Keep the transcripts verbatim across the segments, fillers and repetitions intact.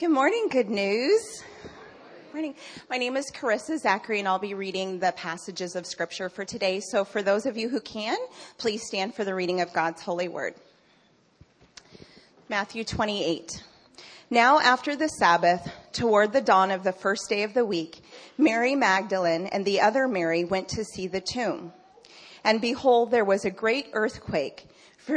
Good morning, good news. Good morning. My name is Carissa Zachary, and I'll be reading the passages of Scripture for today. So for those of you who can, please stand for the reading of God's holy word. Matthew twenty-eight. Now after the Sabbath, toward the dawn of the first day of the week, Mary Magdalene and the other Mary went to see the tomb. And behold, there was a great earthquake. For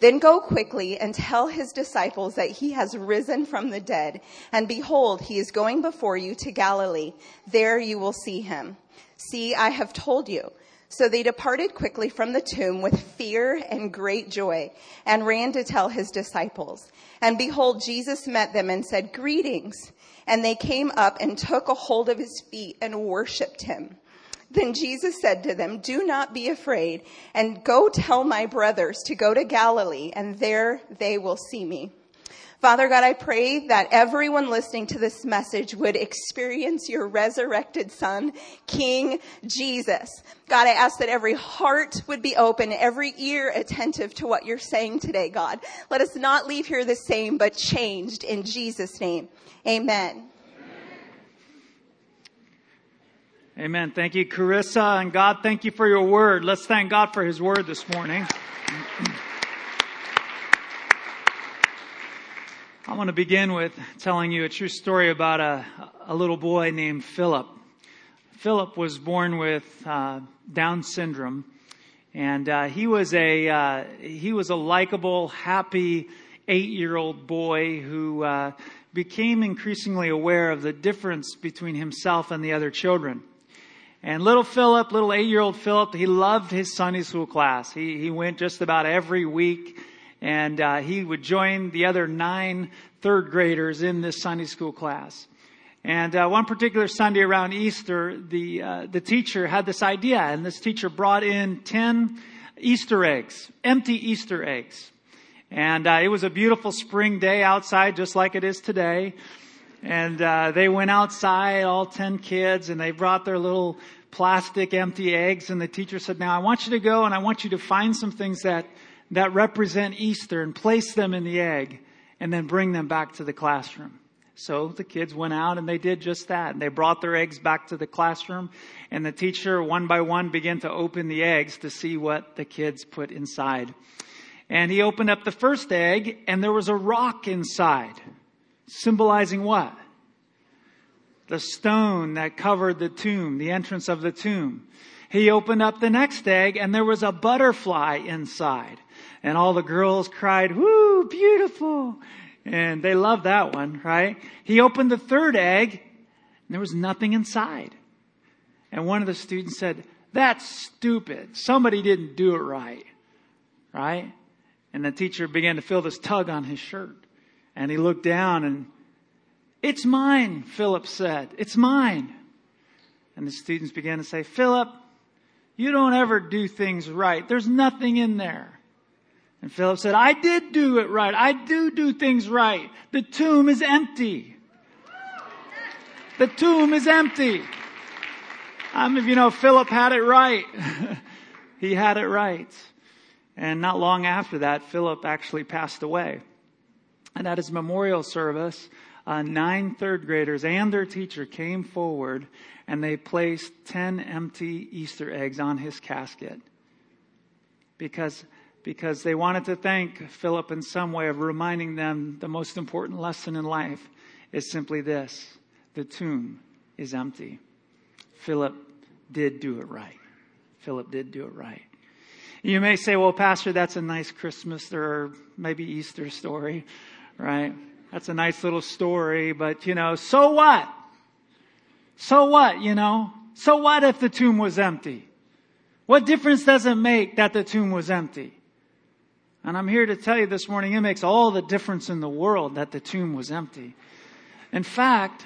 Then go quickly and tell his disciples that he has risen from the dead. And behold, he is going before you to Galilee. There you will see him. See, I have told you." So they departed quickly from the tomb with fear and great joy and ran to tell his disciples. And behold, Jesus met them and said, "Greetings." And they came up and took a hold of his feet and worshiped him. Then Jesus said to them, "Do not be afraid, and go tell my brothers to go to Galilee, and there they will see me." Father God, I pray that everyone listening to this message would experience your resurrected Son, King Jesus. God, I ask that every heart would be open, every ear attentive to what you're saying today, God. Let us not leave here the same, but changed, in Jesus' name. Amen. Amen. Thank you, Carissa. And God, thank you for your word. Let's thank God for his word this morning. I want to begin with telling you a true story about a, a little boy named Philip. Philip was born with uh, Down syndrome, and uh, he was a uh, he was a likable, happy eight-year-old boy who uh, became increasingly aware of the difference between himself and the other children. And little Philip, little eight-year-old Philip, he loved his Sunday school class. He he went just about every week, and uh, he would join the other nine third graders in this Sunday school class. And uh, one particular Sunday around Easter, the uh, the teacher had this idea, and this teacher brought in ten Easter eggs, empty Easter eggs. And uh, it was a beautiful spring day outside, just like it is today. And uh, they went outside, all ten kids, and they brought their little plastic empty eggs. And the teacher said, "Now I want you to go and I want you to find some things that, that represent Easter and place them in the egg and then bring them back to the classroom." So the kids went out and they did just that. And they brought their eggs back to the classroom. And the teacher, one by one, began to open the eggs to see what the kids put inside. And he opened up the first egg and there was a rock inside. Symbolizing what? The stone that covered the tomb, the entrance of the tomb. He opened up the next egg and there was a butterfly inside. And all the girls cried, "Woo, beautiful." And they loved that one, right? He opened the third egg and there was nothing inside. And one of the students said, "That's stupid. Somebody didn't do it right." Right? And the teacher began to feel this tug on his shirt. And he looked down and, "It's mine," Philip said. "It's mine." And the students began to say, "Philip, you don't ever do things right. There's nothing in there." And Philip said, "I did do it right. I do do things right. The tomb is empty. The tomb is empty." I mean, you know, Philip had it right. He had it right. And not long after that, Philip actually passed away. And at his memorial service, uh, nine third graders and their teacher came forward and they placed ten empty Easter eggs on his casket. Because, because they wanted to thank Philip in some way of reminding them the most important lesson in life is simply this: the tomb is empty. Philip did do it right. Philip did do it right. You may say, "Well, Pastor, that's a nice Christmas or maybe Easter story. Right? That's a nice little story, but you know, so what? So what, you know? So what if the tomb was empty? What difference does it make that the tomb was empty?" And I'm here to tell you this morning, it makes all the difference in the world that the tomb was empty. In fact,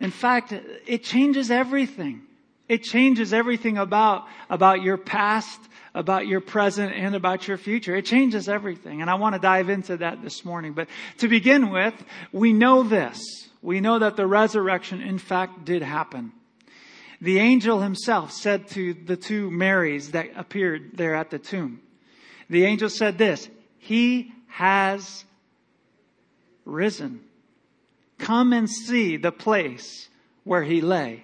In fact, it changes everything. It changes everything about, about your past, about your present, and about your future. It changes everything. And I want to dive into that this morning. But to begin with, we know this. We know that the resurrection, in fact, did happen. The angel himself said to the two Marys that appeared there at the tomb, the angel said this, "He has risen. Come and see the place where he lay."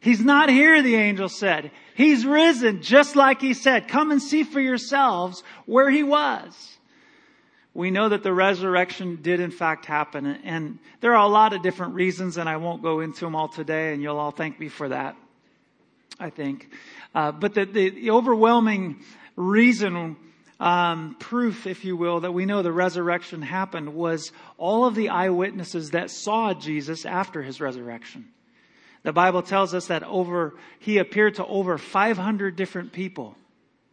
He's not here, the angel said. He's risen, just like he said. Come and see for yourselves where he was. We know that the resurrection did in fact happen. And there are a lot of different reasons, and I won't go into them all today, and you'll all thank me for that, I think. Uh, but the, the, the overwhelming reason, um, proof, if you will, that we know the resurrection happened was all of the eyewitnesses that saw Jesus after his resurrection. The Bible tells us that over he appeared to over five hundred different people.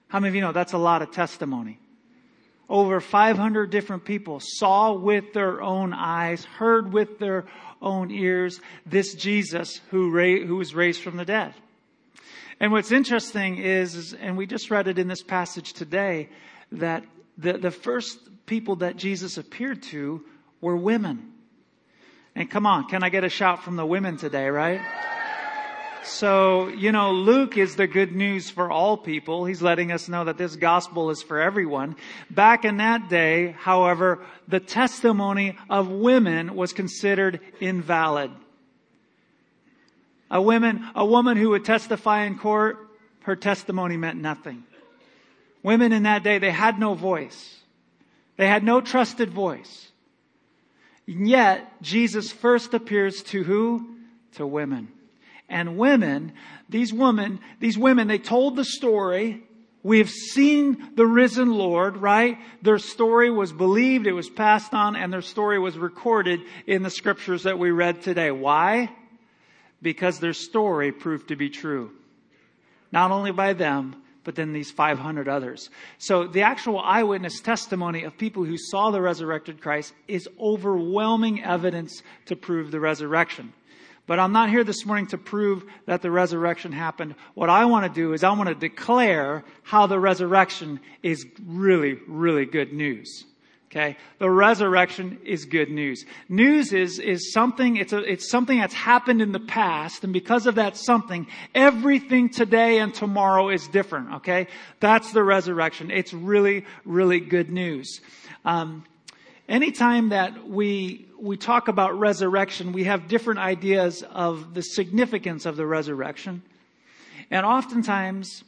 How many of you know that's a lot of testimony? Over five hundred different people saw with their own eyes, heard with their own ears, this Jesus who, ra- who was raised from the dead. And what's interesting is, and we just read it in this passage today, that the, the first people that Jesus appeared to were women. And come on, can I get a shout from the women today, right? So, you know, Luke is the good news for all people. He's letting us know that this gospel is for everyone. Back in that day, however, the testimony of women was considered invalid. A woman, a woman who would testify in court, her testimony meant nothing. Women in that day, they had no voice. They had no trusted voice. Yet, Jesus first appears to who? To women. And women, these women, these women, they told the story. We have seen the risen Lord, right? Their story was believed, it was passed on, and their story was recorded in the scriptures that we read today. Why? Because their story proved to be true. Not only by them, but then these five hundred others. So the actual eyewitness testimony of people who saw the resurrected Christ is overwhelming evidence to prove the resurrection. But I'm not here this morning to prove that the resurrection happened. What I want to do is I want to declare how the resurrection is really, really good news. Okay, the resurrection is good news. News is, is something, it's a, it's something that's happened in the past. And because of that something, everything today and tomorrow is different. Okay, that's the resurrection. It's really, really good news. Um, anytime that we, we talk about resurrection, we have different ideas of the significance of the resurrection. And oftentimes,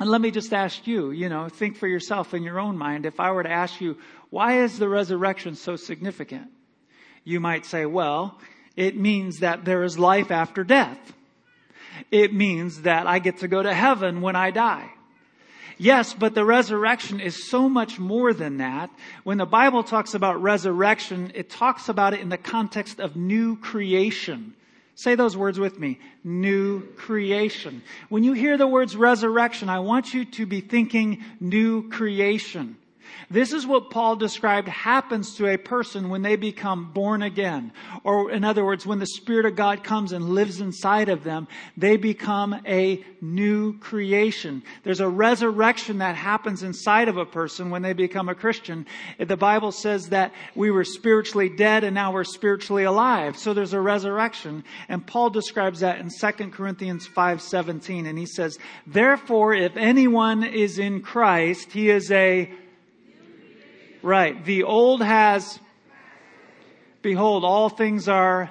and let me just ask you, you know, think for yourself in your own mind. If I were to ask you, why is the resurrection so significant? You might say, well, it means that there is life after death. It means that I get to go to heaven when I die. Yes, but the resurrection is so much more than that. When the Bible talks about resurrection, it talks about it in the context of new creation. Say those words with me. New creation. When you hear the words resurrection, I want you to be thinking new creation. This is what Paul described happens to a person when they become born again. Or in other words, when the Spirit of God comes and lives inside of them, they become a new creation. There's a resurrection that happens inside of a person when they become a Christian. The Bible says that we were spiritually dead and now we're spiritually alive. So there's a resurrection. And Paul describes that in Second Corinthians five seventeen. And he says, "Therefore, if anyone is in Christ, he is a..." Right. "The old has, behold, all things are,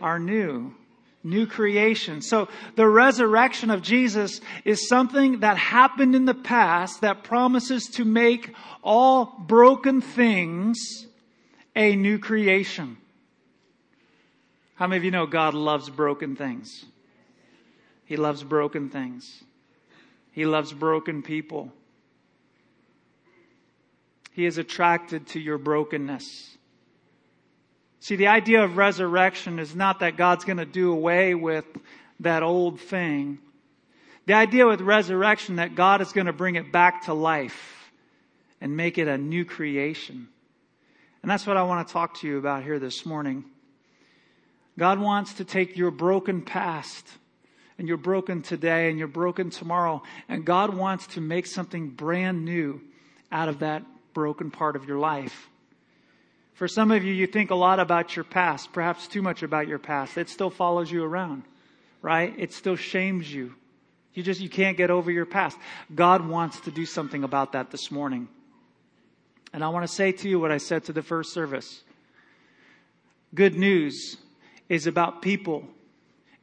are new." New creation. So the resurrection of Jesus is something that happened in the past that promises to make all broken things a new creation. How many of you know God loves broken things? He loves broken things. He loves broken people. He is attracted to your brokenness. See, the idea of resurrection is not that God's going to do away with that old thing. The idea with resurrection that God is going to bring it back to life and make it a new creation. And that's what I want to talk to you about here this morning. God wants to take your broken past and your broken today and your broken tomorrow, and God wants to make something brand new out of that broken part of your life. For some of you, you think a lot about your past, perhaps too much about your past. It still follows you around, right? It still shames you. You just, you can't get over your past. God wants to do something about that this morning. And I want to say to you what I said to the first service. Good news is about people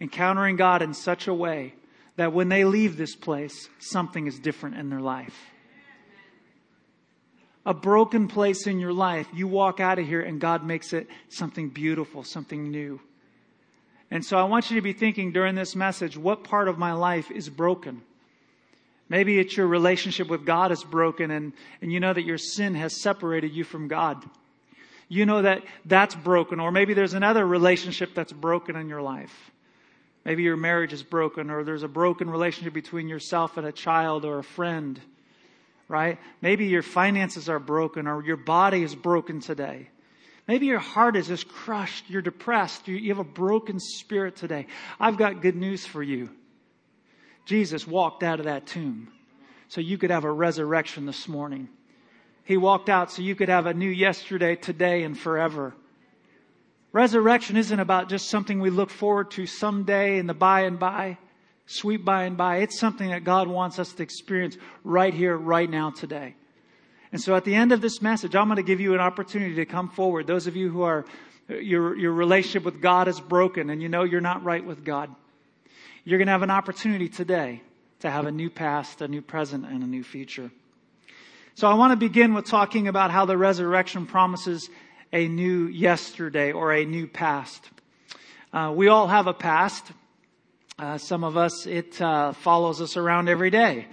encountering God in such a way that when they leave this place, something is different in their life. A broken place in your life, you walk out of here and God makes it something beautiful, something new. And so I want you to be thinking during this message, what part of my life is broken? Maybe it's your relationship with God is broken, and, and you know that your sin has separated you from God. You know that that's broken, or maybe there's another relationship that's broken in your life. Maybe your marriage is broken, or there's a broken relationship between yourself and a child or a friend, right? Maybe your finances are broken, or your body is broken today. Maybe your heart is just crushed. You're depressed. You, you have a broken spirit today. I've got good news for you. Jesus walked out of that tomb so you could have a resurrection this morning. He walked out so you could have a new yesterday, today, and forever. Resurrection isn't about just something we look forward to someday in the by and by, sweet by and by. It's something that God wants us to experience right here, right now, today. And so at the end of this message, I'm going to give you an opportunity to come forward. Those of you who are, your, your relationship with God is broken and you know you're not right with God. You're going to have an opportunity today to have a new past, a new present, and a new future. So I want to begin with talking about how the resurrection promises a new yesterday or a new past. Uh, we all have a past. Uh, some of us, it uh, follows us around every day,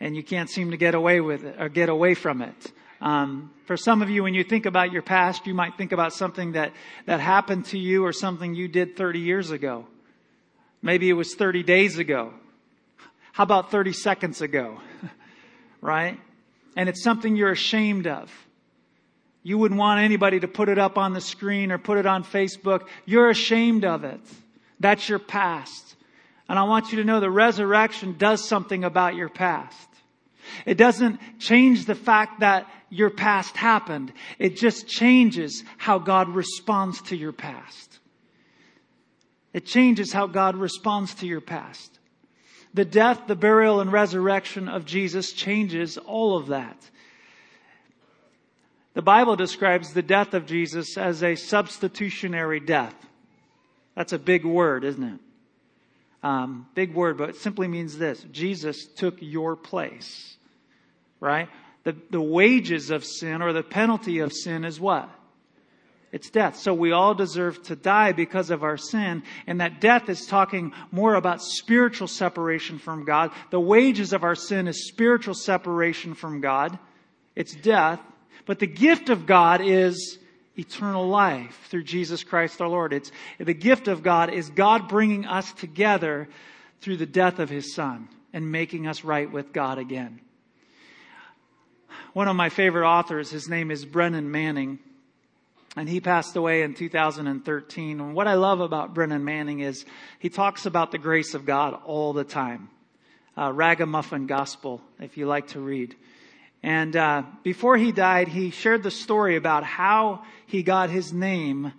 and you can't seem to get away with it or get away from it. Um, for some of you, when you think about your past, you might think about something that, that happened to you or something you did thirty years ago. Maybe it was thirty days ago. How about thirty seconds ago? Right? And it's something you're ashamed of. You wouldn't want anybody to put it up on the screen or put it on Facebook. You're ashamed of it. That's your past. And I want you to know the resurrection does something about your past. It doesn't change the fact that your past happened. It just changes how God responds to your past. It changes how God responds to your past. The death, the burial, and resurrection of Jesus changes all of that. The Bible describes the death of Jesus as a substitutionary death. That's a big word, isn't it? Um, big word, but it simply means this. Jesus took your place, right? The, the wages of sin or the penalty of sin is what? It's death. So we all deserve to die because of our sin. And that death is talking more about spiritual separation from God. The wages of our sin is spiritual separation from God. It's death. But the gift of God is eternal life through Jesus Christ our Lord. It's the gift of God is God bringing us together through the death of His Son and making us right with God again. One of my favorite authors, his name is Brennan Manning. And he passed away in two thousand thirteen. And what I love about Brennan Manning is he talks about the grace of God all the time. Uh, Ragamuffin Gospel, if you like to read. And uh, before he died, he shared the story about how he got his name,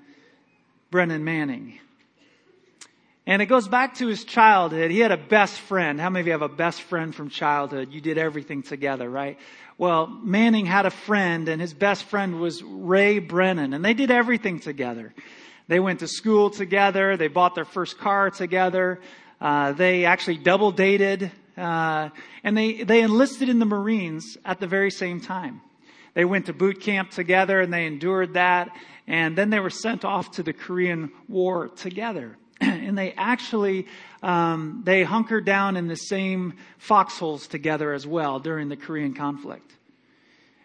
Brennan Manning. And it goes back to his childhood. He had a best friend. How many of you have a best friend from childhood? You did everything together, right? Well, Manning had a friend, and his best friend was Ray Brennan. And they did everything together. They went to school together. They bought their first car together. Uh, they actually double dated. Uh, and they, they enlisted in the Marines at the very same time. They went to boot camp together, and they endured that. And then they were sent off to the Korean War together. And they actually, um, they hunkered down in the same foxholes together as well during the Korean conflict.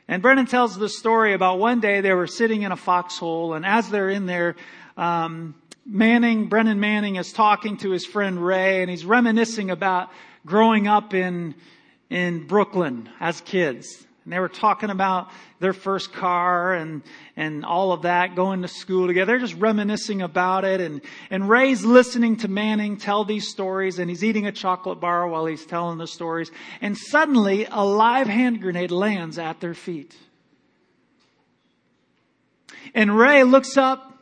And Brennan tells the story about one day they were sitting in a foxhole. And as they're in there, um, Manning, Brennan Manning is talking to his friend Ray. And he's reminiscing about growing up in, in Brooklyn as kids. And they were talking about their first car and, and all of that, going to school together. They're just reminiscing about it. And, and Ray's listening to Manning tell these stories, and he's eating a chocolate bar while he's telling the stories. And suddenly a live hand grenade lands at their feet. And Ray looks up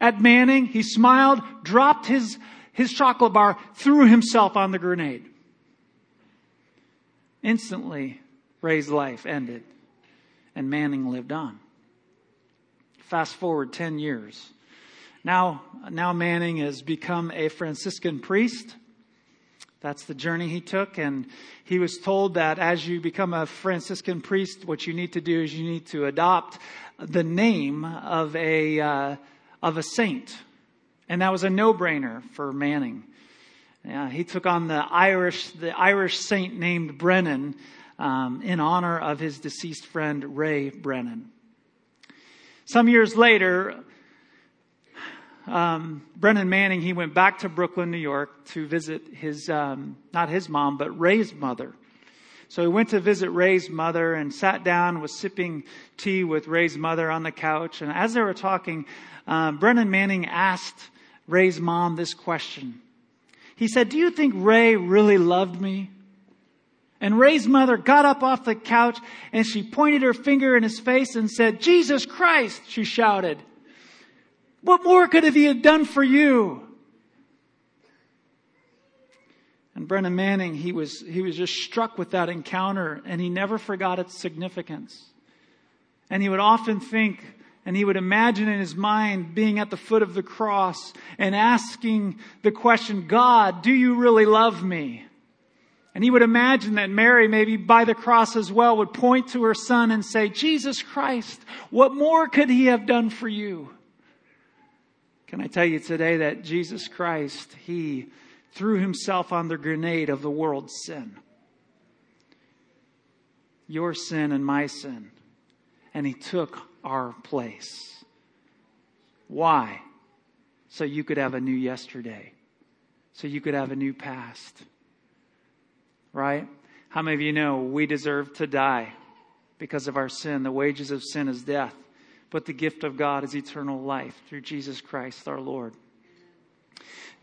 at Manning. He smiled, dropped his, his chocolate bar, threw himself on the grenade. Instantly, Ray's life ended, and Manning lived on. Fast forward ten years. Now, now Manning has become a Franciscan priest. That's the journey he took. And he was told that as you become a Franciscan priest, what you need to do is you need to adopt the name of a, uh, of a saint. And that was a no-brainer for Manning. Yeah, he took on the Irish, the Irish saint named Brennan, um, in honor of his deceased friend, Ray Brennan. Some years later, um, Brennan Manning, he went back to Brooklyn, New York to visit his, um, not his mom, but Ray's mother. So he went to visit Ray's mother and sat down, was sipping tea with Ray's mother on the couch. And as they were talking, um, Brennan Manning asked Ray's mom this question. He said, "Do you think Ray really loved me?" And Ray's mother got up off the couch and she pointed her finger in his face and said, "Jesus Christ," she shouted. "What more could he have done for you?" And Brennan Manning, he was, he was just struck with that encounter, and he never forgot its significance. And he would often think, and he would imagine in his mind being at the foot of the cross and asking the question, "God, do you really love me?" And he would imagine that Mary, maybe by the cross as well, would point to her son and say, "Jesus Christ, what more could he have done for you?" Can I tell you today that Jesus Christ, he threw himself on the grenade of the world's sin. Your sin and my sin. And he took our place. Why? So you could have a new yesterday. So you could have a new past. Right? How many of you know we deserve to die because of our sin? The wages of sin is death, but the gift of God is eternal life through Jesus Christ our Lord.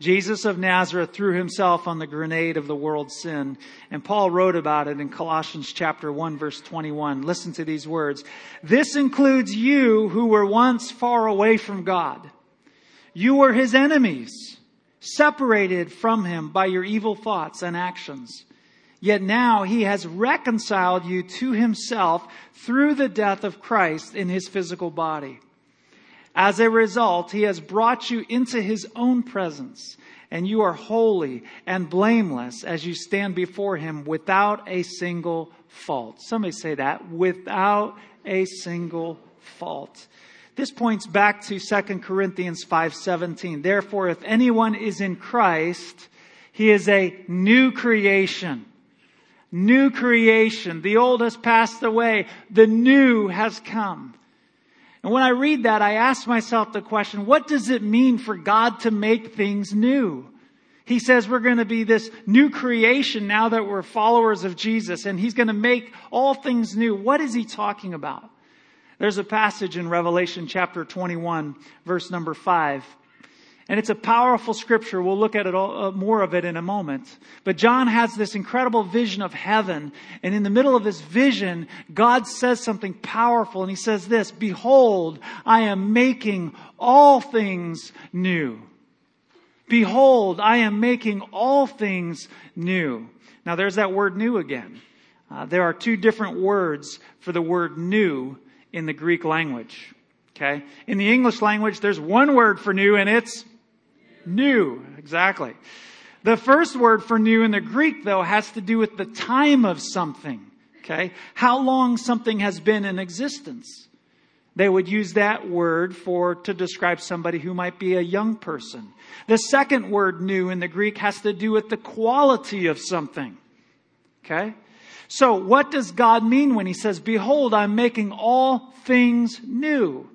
Jesus of Nazareth threw himself on the grenade of the world's sin. And Paul wrote about it in Colossians chapter one, verse twenty-one. Listen to these words. "This includes you who were once far away from God. You were his enemies, separated from him by your evil thoughts and actions. Yet now he has reconciled you to himself through the death of Christ in his physical body. As a result, he has brought you into his own presence, and you are holy and blameless as you stand before him without a single fault." Somebody say that. Without a single fault. This points back to Second Corinthians five seventeen. "Therefore, if anyone is in Christ, he is a new creation." New creation. The old has passed away. The new has come. And when I read that, I ask myself the question, what does it mean for God to make things new? He says we're going to be this new creation now that we're followers of Jesus, and he's going to make all things new. What is he talking about? There's a passage in Revelation chapter twenty-one, verse number five. And it's a powerful scripture. We'll look at it all, uh, more of it in a moment. But John has this incredible vision of heaven. And in the middle of this vision, God says something powerful. And he says this, "Behold, I am making all things new." Behold, I am making all things new. Now there's that word new again. Uh, there are two different words for the word new in the Greek language. Okay? In the English language, there's one word for new, and it's new. Exactly. The first word for new in the Greek, though, has to do with the time of something. Okay? How long something has been in existence. They would use that word for to describe somebody who might be a young person. The second word new in the Greek has to do with the quality of something. Okay? So what does God mean when he says, "Behold, I'm making all things new"?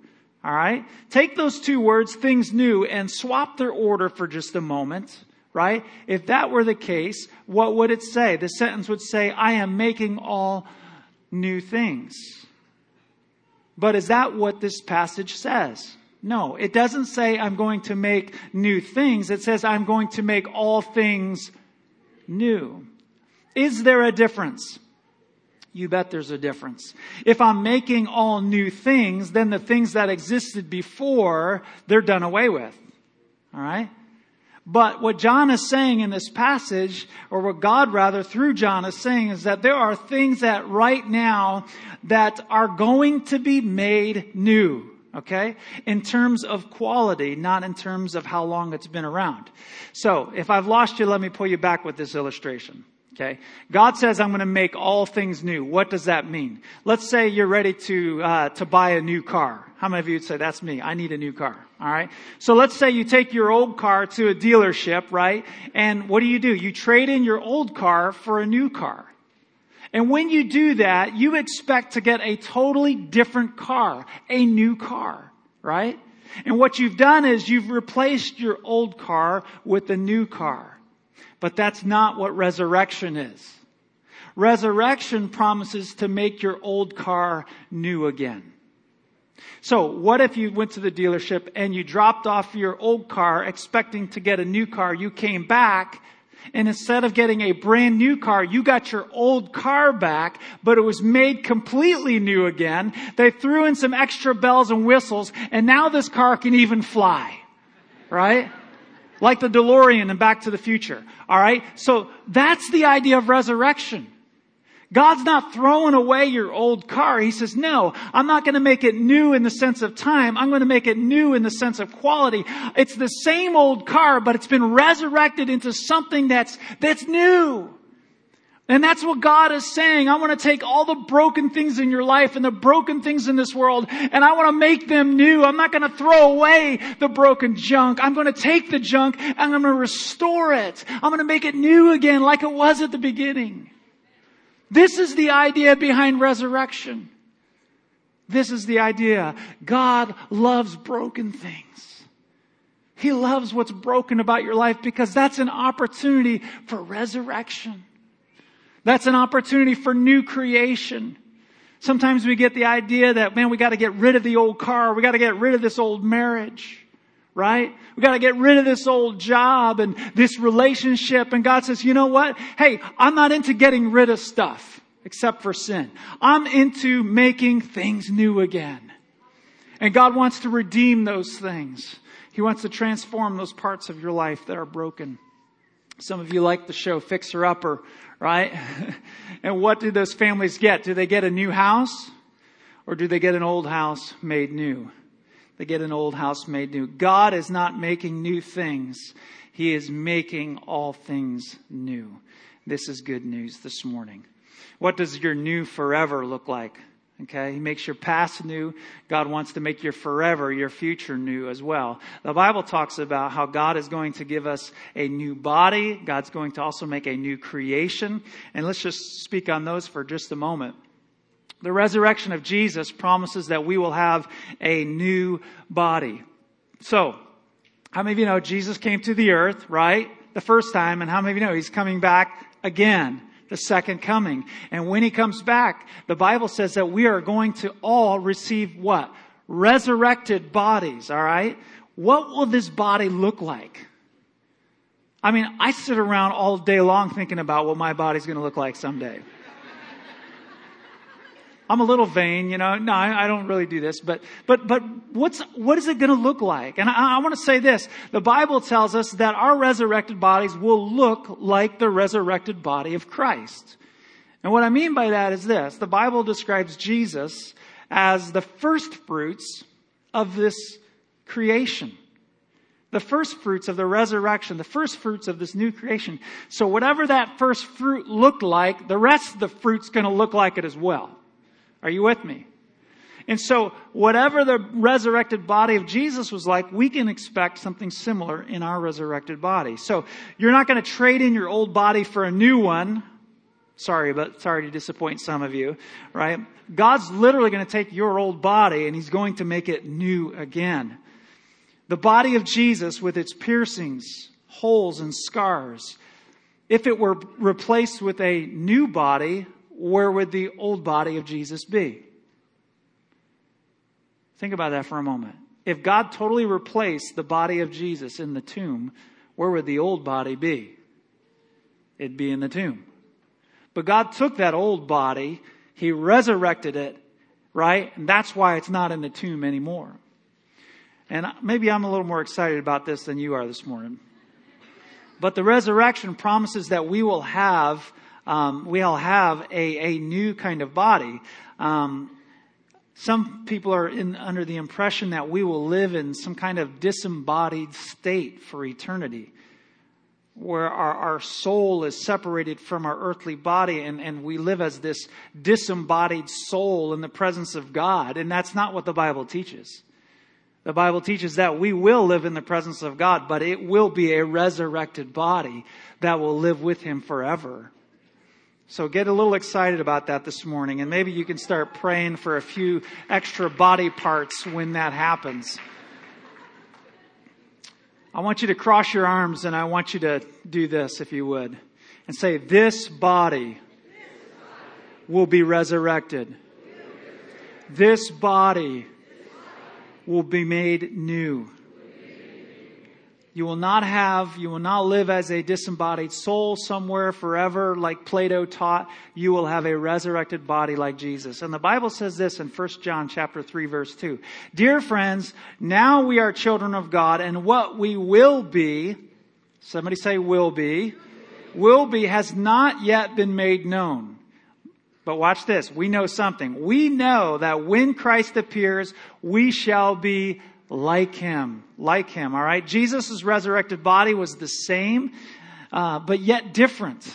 All right. Take those two words, things new, and swap their order for just a moment. Right. If that were the case, what would it say? The sentence would say, "I am making all new things. But is that what this passage says? No, it doesn't say I'm going to make new things. It says I'm going to make all things new. Is there a difference? You bet there's a difference. If I'm making all new things, then the things that existed before, they're done away with. All right? But what John is saying in this passage, or what God rather through John is saying, is that there are things that right now that are going to be made new. Okay? In terms of quality, not in terms of how long it's been around. So if I've lost you, let me pull you back with this illustration. Okay. God says, I'm going to make all things new. What does that mean? Let's say you're ready to, uh, to buy a new car. How many of you would say, that's me. I need a new car. All right. So let's say you take your old car to a dealership, right? And what do you do? You trade in your old car for a new car. And when you do that, you expect to get a totally different car, a new car, right? And what you've done is you've replaced your old car with a new car. But that's not what resurrection is. Resurrection promises to make your old car new again. So what if you went to the dealership and you dropped off your old car expecting to get a new car? You came back and instead of getting a brand new car, you got your old car back, but it was made completely new again. They threw in some extra bells and whistles and now this car can even fly, right? Like the DeLorean and Back to the Future. All right. So that's the idea of resurrection. God's not throwing away your old car. He says, no, I'm not going to make it new in the sense of time. I'm going to make it new in the sense of quality. It's the same old car, but it's been resurrected into something that's, that's new. And that's what God is saying. I want to take all the broken things in your life and the broken things in this world, and I want to make them new. I'm not going to throw away the broken junk. I'm going to take the junk and I'm going to restore it. I'm going to make it new again like it was at the beginning. This is the idea behind resurrection. This is the idea. God loves broken things. He loves what's broken about your life because that's an opportunity for resurrection. That's an opportunity for new creation. Sometimes we get the idea that, man, we got to get rid of the old car. We got to get rid of this old marriage, right? We got to get rid of this old job and this relationship. And God says, you know what? Hey, I'm not into getting rid of stuff except for sin. I'm into making things new again. And God wants to redeem those things. He wants to transform those parts of your life that are broken. Some of you like the show Fixer Upper, right? And what do those families get? Do they get a new house or do they get an old house made new? They get an old house made new. God is not making new things. He is making all things new. This is good news this morning. What does your new forever look like? Okay, He makes your past new. God wants to make your forever, your future new as well. The Bible talks about how God is going to give us a new body. God's going to also make a new creation. And let's just speak on those for just a moment. The resurrection of Jesus promises that we will have a new body. So, how many of you know Jesus came to the earth, right? The first time. And how many of you know He's coming back again? The second coming. And when He comes back, the Bible says that we are going to all receive what? Resurrected bodies. All right. What will this body look like? I mean, I sit around all day long thinking about what my body's going to look like someday. I'm a little vain, you know. No, I don't really do this, but but but what's what is it going to look like? And I, I want to say this: the Bible tells us that our resurrected bodies will look like the resurrected body of Christ. And what I mean by that is this: the Bible describes Jesus as the first fruits of this creation, the first fruits of the resurrection, the first fruits of this new creation. So whatever that first fruit looked like, the rest of the fruit's going to look like it as well. Are you with me? And so whatever the resurrected body of Jesus was like, we can expect something similar in our resurrected body. So you're not going to trade in your old body for a new one. Sorry, but sorry to disappoint some of you, right? God's literally going to take your old body and He's going to make it new again. The body of Jesus with its piercings, holes and scars, if it were replaced with a new body, where would the old body of Jesus be? Think about that for a moment. If God totally replaced the body of Jesus in the tomb, where would the old body be? It'd be in the tomb. But God took that old body, He resurrected it, right? And that's why it's not in the tomb anymore. And maybe I'm a little more excited about this than you are this morning. But the resurrection promises that we will have, um, we'll have a, a new kind of body. Um, some people are in, under the impression that we will live in some kind of disembodied state for eternity, where our, our soul is separated from our earthly body and, and we live as this disembodied soul in the presence of God. And that's not what the Bible teaches. The Bible teaches that we will live in the presence of God, but it will be a resurrected body that will live with Him forever. So get a little excited about that this morning, and maybe you can start praying for a few extra body parts when that happens. I want you to cross your arms and I want you to do this, if you would, and say, this body will be resurrected. This body will be made new. You will not have, you will not live as a disembodied soul somewhere forever like Plato taught. You will have a resurrected body like Jesus. And the Bible says this in First John chapter three, verse two. Dear friends, now we are children of God, and what we will be, somebody say will be, will be has not yet been made known. But watch this. We know something. We know that when Christ appears, we shall be like Him. Like Him, all right? Jesus' resurrected body was the same, uh, but yet different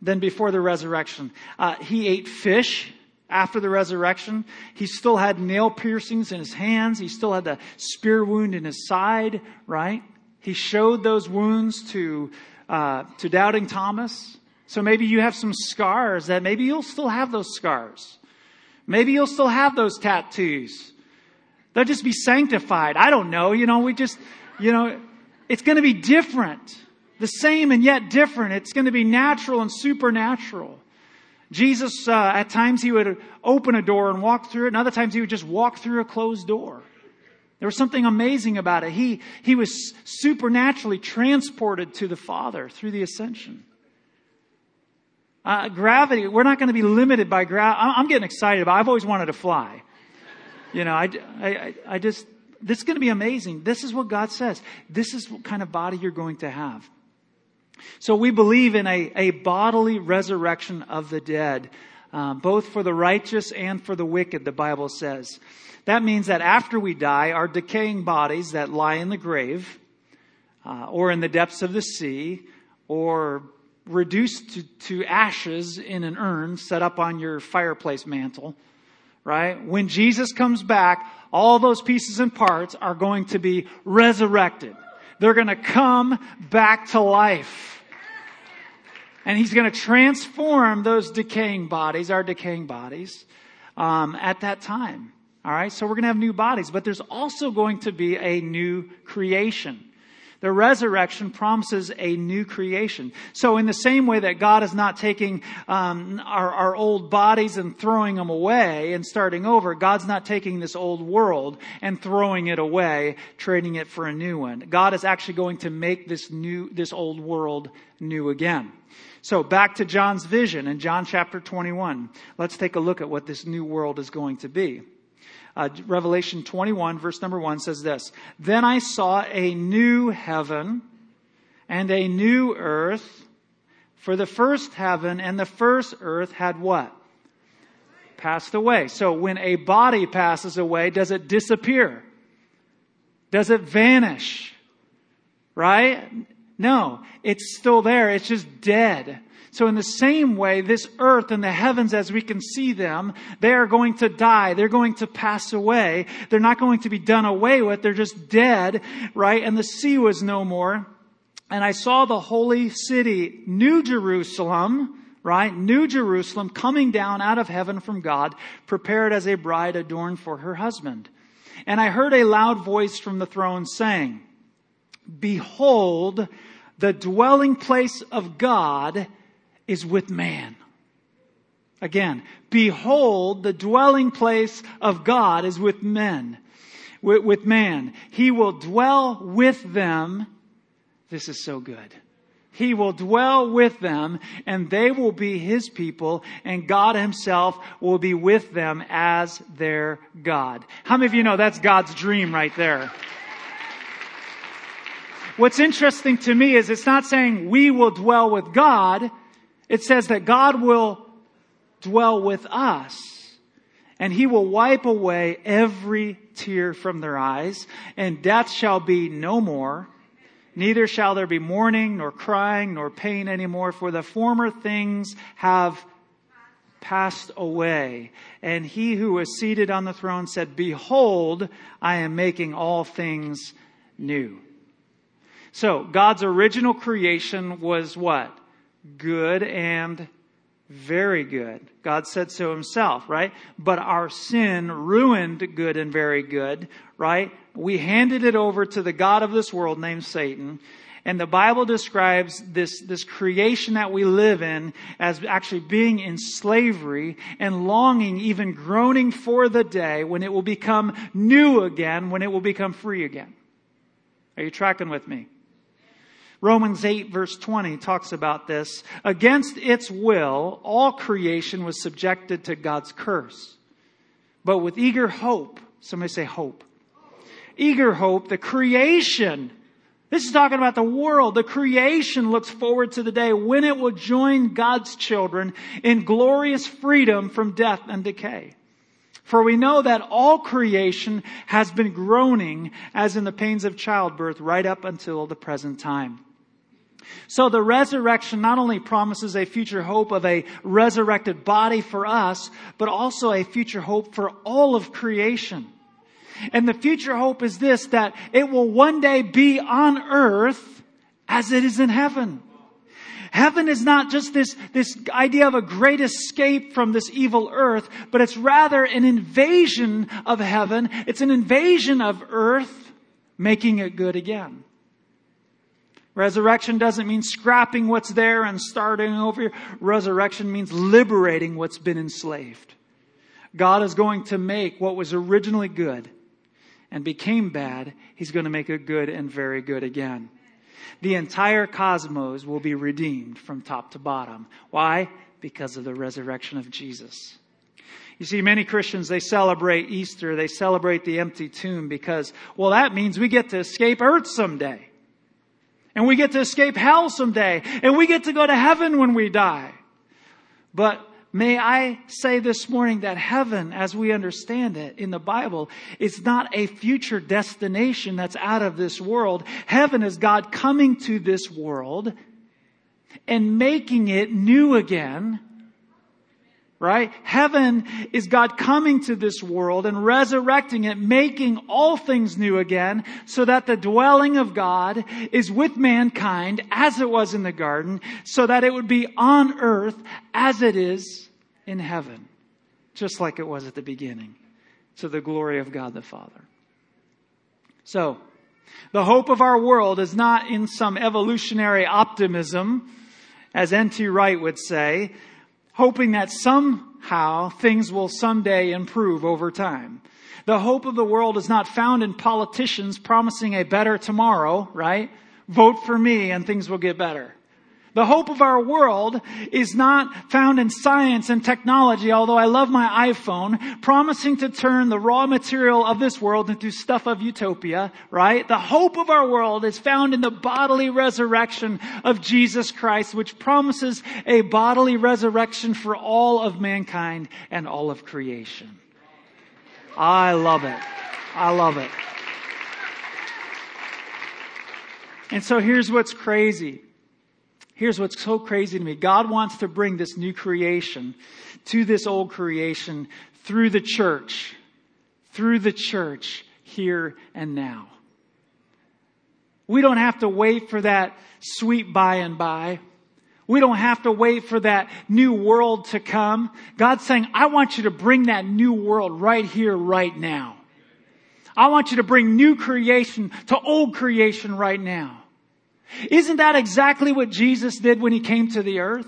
than before the resurrection. Uh, he ate fish after the resurrection. He still had nail piercings in his hands. He still had the spear wound in his side, right? He showed those wounds to uh, to doubting Thomas. So maybe you have some scars that maybe you'll still have those scars. Maybe you'll still have those tattoos. They'll just be sanctified. I don't know. You know, we just, you know, it's going to be different. The same and yet different. It's going to be natural and supernatural. Jesus, uh, at times He would open a door and walk through it. And other times He would just walk through a closed door. There was something amazing about it. He, he was supernaturally transported to the Father through the ascension. Uh, gravity, we're not going to be limited by gravity. I'm getting excited about it. I've always wanted to fly. You know, I, I, I just, this is going to be amazing. This is what God says. This is what kind of body you're going to have. So we believe in a, a bodily resurrection of the dead, uh, both for the righteous and for the wicked, the Bible says. That means that after we die, our decaying bodies that lie in the grave, uh, or in the depths of the sea, or reduced to, to ashes in an urn set up on your fireplace mantle, right? When Jesus comes back, all those pieces and parts are going to be resurrected. They're going to come back to life. And He's going to transform those decaying bodies, our decaying bodies, um, at that time. All right? So we're going to have new bodies. But there's also going to be a new creation. The resurrection promises a new creation. So in the same way that God is not taking um, our, our old bodies and throwing them away and starting over, God's not taking this old world and throwing it away, trading it for a new one. God is actually going to make this new, this old world new again. So back to John's vision in John chapter twenty-one. Let's take a look at what this new world is going to be. Uh, Revelation twenty-one, verse number one says this. Then I saw a new heaven and a new earth, for the first heaven and the first earth had what? Passed away. So when a body passes away, does it disappear? Does it vanish? Right? No, it's still there. It's just dead. So in the same way, this earth and the heavens as we can see them, they are going to die. They're going to pass away. They're not going to be done away with. They're just dead, right? And the sea was no more. And I saw the holy city, New Jerusalem, right? New Jerusalem coming down out of heaven from God, prepared as a bride adorned for her husband. And I heard a loud voice from the throne saying, Behold, the dwelling place of God is with man. Again, behold, the dwelling place of God is with men, with man. He will dwell with them. This is so good. He will dwell with them, and they will be his people, and God himself will be with them as their God. How many of you know that's God's dream right there? What's interesting to me is it's not saying we will dwell with God. It says that God will dwell with us, and he will wipe away every tear from their eyes, and death shall be no more. Neither shall there be mourning, nor crying, nor pain anymore, for the former things have passed away. And he who was seated on the throne said, behold, I am making all things new. So, God's original creation was what? Good and very good. God said so himself, right? But our sin ruined good and very good, right? We handed it over to the god of this world named Satan. And the Bible describes this, this creation that we live in as actually being in slavery and longing, even groaning for the day when it will become new again, when it will become free again. Are you tracking with me? Romans eight verse twenty talks about this. Against its will, all creation was subjected to God's curse. But with eager hope, somebody say hope. Eager hope, the creation, this is talking about the world, the creation looks forward to the day when it will join God's children in glorious freedom from death and decay. For we know that all creation has been groaning as in the pains of childbirth right up until the present time. So the resurrection not only promises a future hope of a resurrected body for us, but also a future hope for all of creation. And the future hope is this, that it will one day be on earth as it is in heaven. Heaven is not just this, this idea of a great escape from this evil earth, but it's rather an invasion of heaven. It's an invasion of earth, making it good again. Resurrection doesn't mean scrapping what's there and starting over. Resurrection means liberating what's been enslaved. God is going to make what was originally good and became bad, he's going to make it good and very good again. The entire cosmos will be redeemed from top to bottom. Why? Because of the resurrection of Jesus. You see, many Christians, they celebrate Easter. They celebrate the empty tomb because, well, that means we get to escape earth someday. And we get to escape hell someday. And we get to go to heaven when we die. But may I say this morning that heaven, as we understand it in the Bible, is not a future destination that's out of this world. Heaven is God coming to this world and making it new again. Right? Heaven is God coming to this world and resurrecting it, making all things new again, so that the dwelling of God is with mankind as it was in the garden, so that it would be on earth as it is in heaven, just like it was at the beginning, to the glory of God the Father. So, the hope of our world is not in some evolutionary optimism, as N T Wright would say, hoping that somehow things will someday improve over time. The hope of the world is not found in politicians promising a better tomorrow, right? Vote for me and things will get better. The hope of our world is not found in science and technology, although I love my iPhone, promising to turn the raw material of this world into stuff of utopia, right? The hope of our world is found in the bodily resurrection of Jesus Christ, which promises a bodily resurrection for all of mankind and all of creation. I love it. I love it. And so here's what's crazy. Here's what's so crazy to me. God wants to bring this new creation to this old creation through the church, through the church here and now. We don't have to wait for that sweet by and by. We don't have to wait for that new world to come. God's saying, I want you to bring that new world right here, right now. I want you to bring new creation to old creation right now. Isn't that exactly what Jesus did when he came to the earth?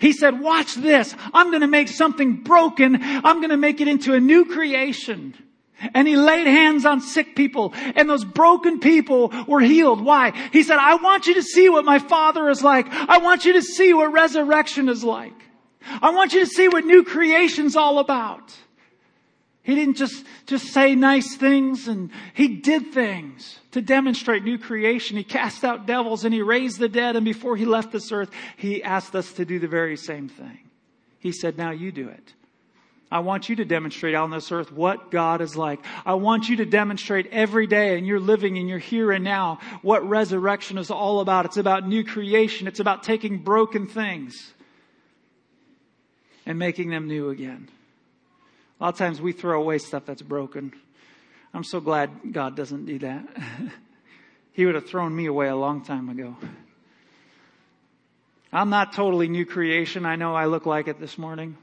He said, watch this. I'm going to make something broken. I'm going to make it into a new creation. And he laid hands on sick people, and those broken people were healed. Why? He said, I want you to see what my Father is like. I want you to see what resurrection is like. I want you to see what new creation's all about. He didn't just, just say nice things, and he did things to demonstrate new creation. He cast out devils and he raised the dead. And before he left this earth, he asked us to do the very same thing. He said, now you do it. I want you to demonstrate on this earth what God is like. I want you to demonstrate every day in your living, in your here and now, what resurrection is all about. It's about new creation. It's about taking broken things and making them new again. A lot of times we throw away stuff that's broken. I'm so glad God doesn't do that. He would have thrown me away a long time ago. I'm not totally new creation. I know I look like it this morning.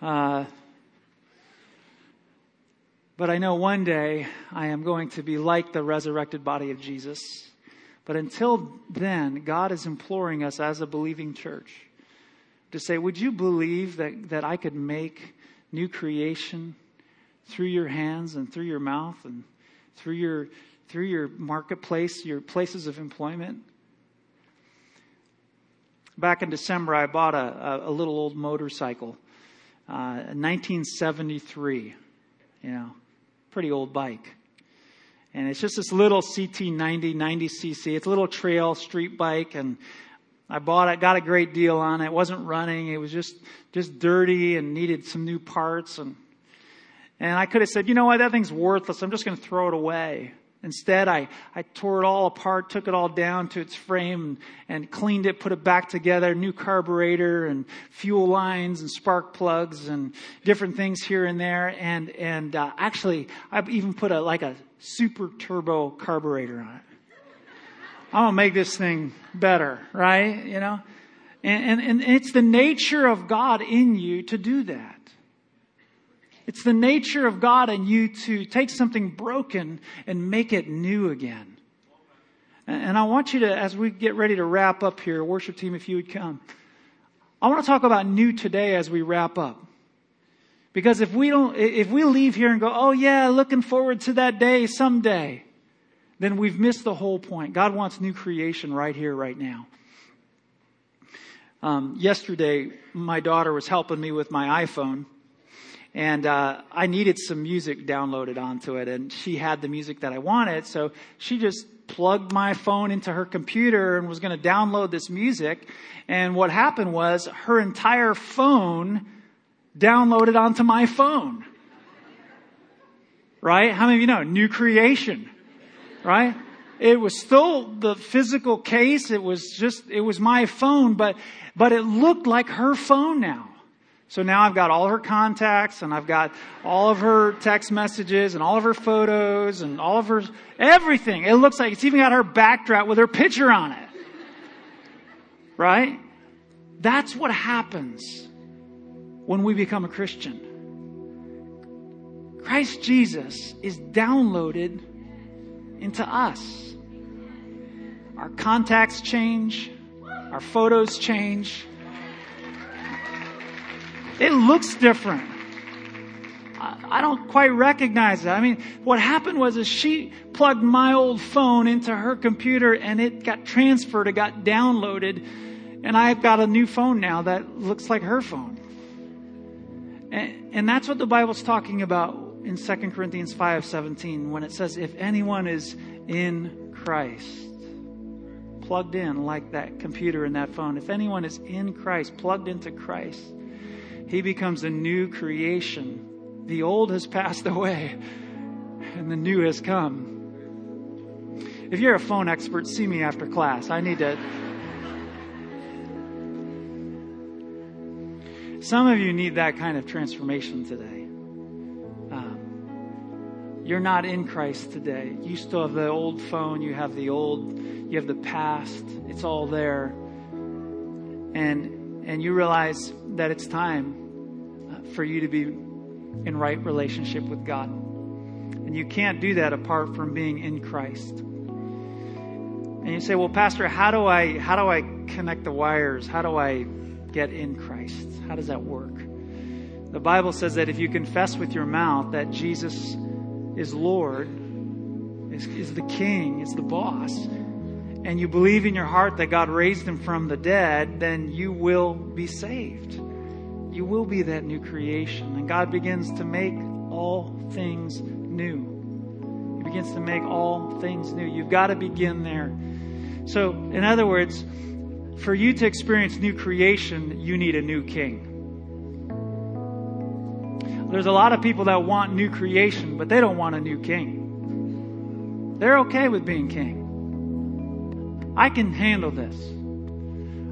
Uh, but I know one day I am going to be like the resurrected body of Jesus. But until then, God is imploring us as a believing church to say, would you believe that, that I could make new creation through your hands and through your mouth and through your, through your marketplace, your places of employment? Back in December, I bought a, a, a little old motorcycle. Uh, nineteen seventy-three, you know, pretty old bike. And it's just this little C T ninety, ninety c c. It's a little trail street bike, and I bought it, got a great deal on it. It wasn't running. It was just, just dirty and needed some new parts. And, and I could have said, you know what, that thing's worthless. I'm just going to throw it away. Instead, I, I tore it all apart, took it all down to its frame and, and cleaned it, put it back together, new carburetor and fuel lines and spark plugs and different things here and there. And, and, uh, actually I've even put a, like a super turbo carburetor on it. I'm gonna make this thing better, right? You know, and, and, and it's the nature of God in you to do that. It's the nature of God in you to take something broken and make it new again. And I want you to, as we get ready to wrap up here, worship team, if you would come. I want to talk about new today as we wrap up. Because if we don't, if we leave here and go, oh yeah, looking forward to that day someday, then we've missed the whole point. God wants new creation right here, right now. Um, yesterday, my daughter was helping me with my iPhone. And uh I needed some music downloaded onto it, and she had the music that I wanted. So she just plugged my phone into her computer and was going to download this music. And what happened was her entire phone downloaded onto my phone. Right? How many of you know? New creation. Right? It was still the physical case. It was just, it was my phone, but, but it looked like her phone now. So now I've got all her contacts, and I've got all of her text messages and all of her photos and all of her everything. It looks like it's even got her backdrop with her picture on it. Right? That's what happens when we become a Christian. Christ Jesus is downloaded into us. Our contacts change. Our photos change. It looks different. I don't quite recognize it. I mean, what happened was is she plugged my old phone into her computer, and it got transferred. It got downloaded. And I've got a new phone now that looks like her phone. And, and that's what the Bible's talking about in Second Corinthians five seventeen when it says, if anyone is in Christ, plugged in like that computer and that phone. If anyone is in Christ, plugged into Christ, he becomes a new creation. The old has passed away and the new has come. If you're a phone expert, see me after class. I need to. Some of you need that kind of transformation today. Um, you're not in Christ today. You still have the old phone. You have the old, you have the past. It's all there. And, and you realize that it's time for you to be in right relationship with God. And you can't do that apart from being in Christ. And And you say, well, Pastor, how do I how do I connect the wires? How do I get in Christ? How does that work? The Bible says that if you confess with your mouth that Jesus is Lord, is, is the King, is the boss, and you believe in your heart that God raised him from the dead, then you will be saved. You will be that new creation. And God begins to make all things new. He begins to make all things new. You've got to begin there. So, in other words, for you to experience new creation, you need a new king. There's a lot of people that want new creation, but they don't want a new king. They're okay with being king. I can handle this.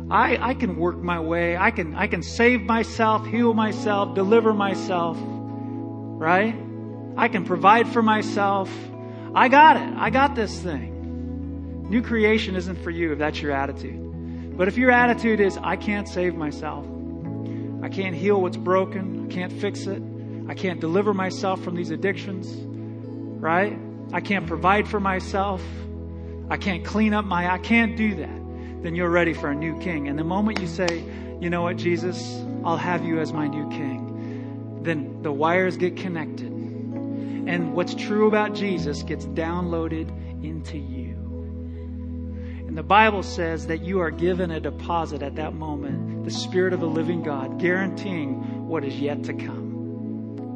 I I can work my way. I can I can save myself, heal myself, deliver myself. Right? I can provide for myself. I got it. I got this thing. New creation isn't for you if that's your attitude. But if your attitude is, I can't save myself, I can't heal what's broken, I can't fix it, I can't deliver myself from these addictions, right? I can't provide for myself. I can't clean up my, I can't do that. Then you're ready for a new king. And the moment you say, you know what, Jesus, I'll have you as my new king, then the wires get connected. And what's true about Jesus gets downloaded into you. And the Bible says that you are given a deposit at that moment, the Spirit of the living God, guaranteeing what is yet to come.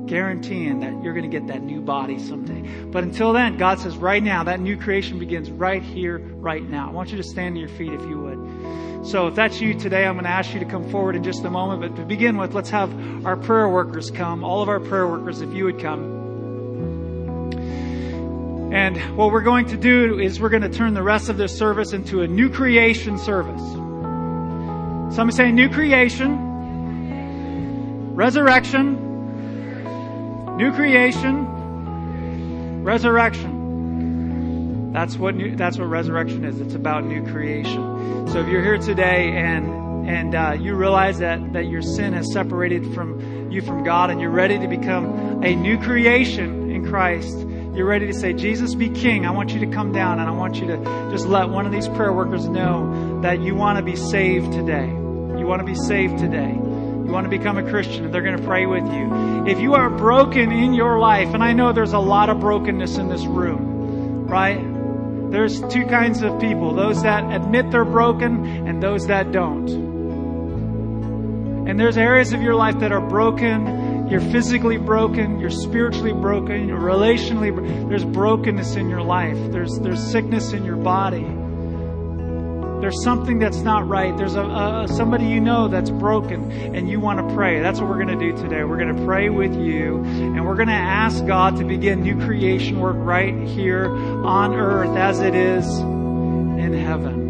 Guaranteeing that you're going to get that new body someday. But until then, God says right now, that new creation begins right here, right now. I want you to stand to your feet if you would. So if that's you today, I'm going to ask you to come forward in just a moment. But to begin with, let's have our prayer workers come. All of our prayer workers, if you would come. And what we're going to do is we're going to turn the rest of this service into a new creation service. Somebody say new creation, resurrection, new creation, resurrection. That's what new, that's what resurrection is. It's about new creation. So if you're here today and and uh, you realize that that your sin has separated from you from God, and you're ready to become a new creation in Christ, you're ready to say, Jesus, be King. I want you to come down, and I want you to just let one of these prayer workers know that you want to be saved today. You want to be saved today. You want to become a Christian, and they're going to pray with you. If you are broken in your life, and I know there's a lot of brokenness in this room, right? There's two kinds of people, those that admit they're broken and those that don't. And there's areas of your life that are broken. You're physically broken. You're spiritually broken. You're relationally broken. There's brokenness in your life. There's, there's sickness in your body. There's something that's not right. There's a, a somebody you know that's broken, and you want to pray. That's what we're going to do today. We're going to pray with you, and we're going to ask God to begin new creation work right here on earth as it is in heaven.